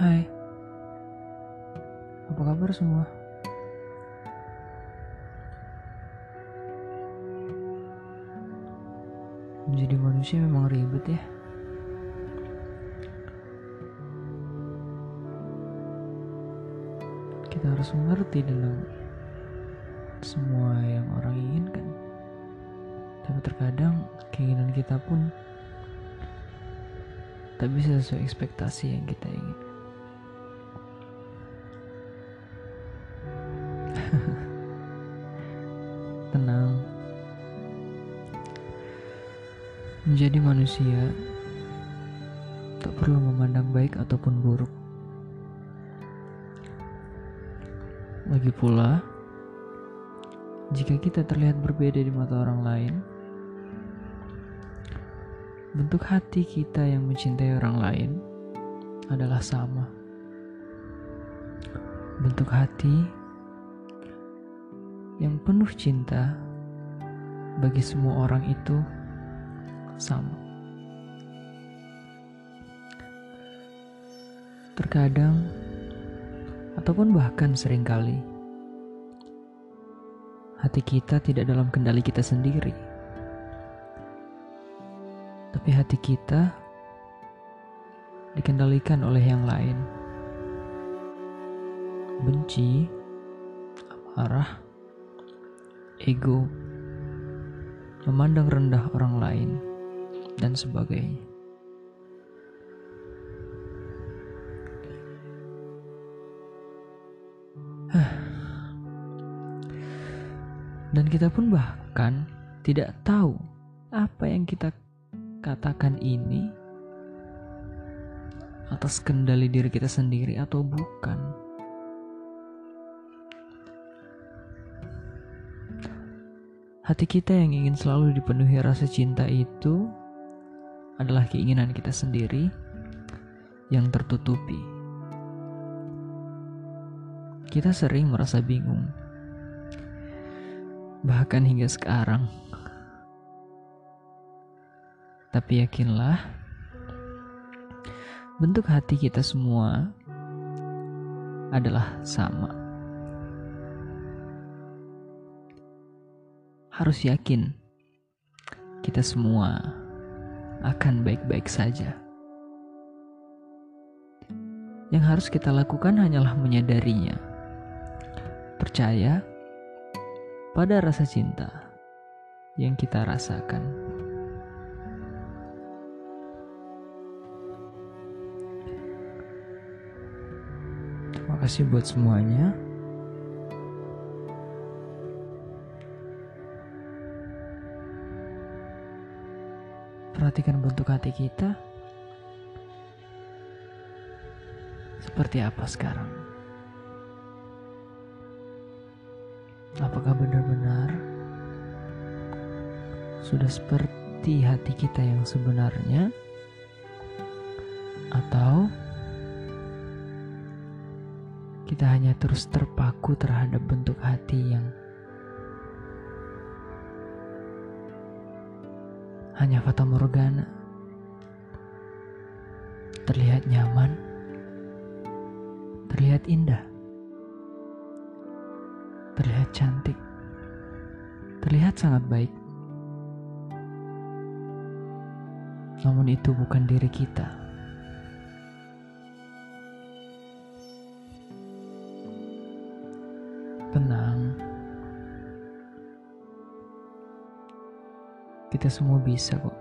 Hai, apa kabar semua? Menjadi manusia memang ribet ya. Kita harus mengerti dalam semua yang orang inginkan. Tapi terkadang keinginan kita pun tak bisa sesuai ekspektasi yang kita inginkan. Tenang. Menjadi manusia tak perlu memandang baik ataupun buruk. Lagi pula, jika kita terlihat berbeda di mata orang lain, bentuk hati kita yang mencintai orang lain adalah sama. Bentuk hati yang penuh cinta bagi semua orang itu sama. Terkadang ataupun bahkan seringkali hati kita tidak dalam kendali kita sendiri, tapi hati kita dikendalikan oleh yang lain. Benci, amarah, ego, memandang rendah orang lain, dan sebagainya. Dan kita pun bahkan tidak tahu apa yang kita katakan ini atas kendali diri kita sendiri atau bukan. Hati kita yang ingin selalu dipenuhi rasa cinta itu adalah keinginan kita sendiri yang tertutupi. Kita sering merasa bingung, bahkan hingga sekarang. Tapi yakinlah, bentuk hati kita semua adalah sama. Harus yakin, kita semua akan baik-baik saja. Yang harus kita lakukan hanyalah menyadarinya, percaya pada rasa cinta yang kita rasakan. Terima kasih buat semuanya. Perhatikan bentuk hati kita seperti apa sekarang. Apakah benar-benar sudah seperti hati kita yang sebenarnya, atau kita hanya terus terpaku terhadap bentuk hati yang hanya fata morgana, terlihat nyaman, terlihat indah, terlihat cantik, terlihat sangat baik. Namun itu bukan diri kita. Tenang. Kita semua bisa kok.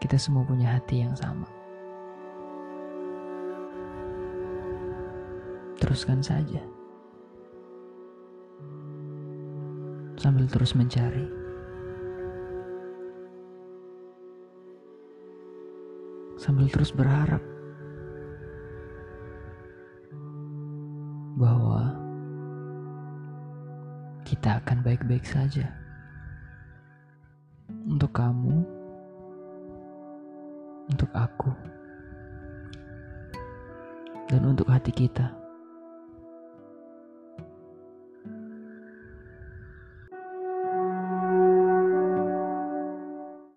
Kita semua punya hati yang sama. Teruskan saja. Sambil terus mencari. Sambil terus berharap bahwa kita akan baik-baik saja. Untuk kamu, untuk aku, dan untuk hati kita.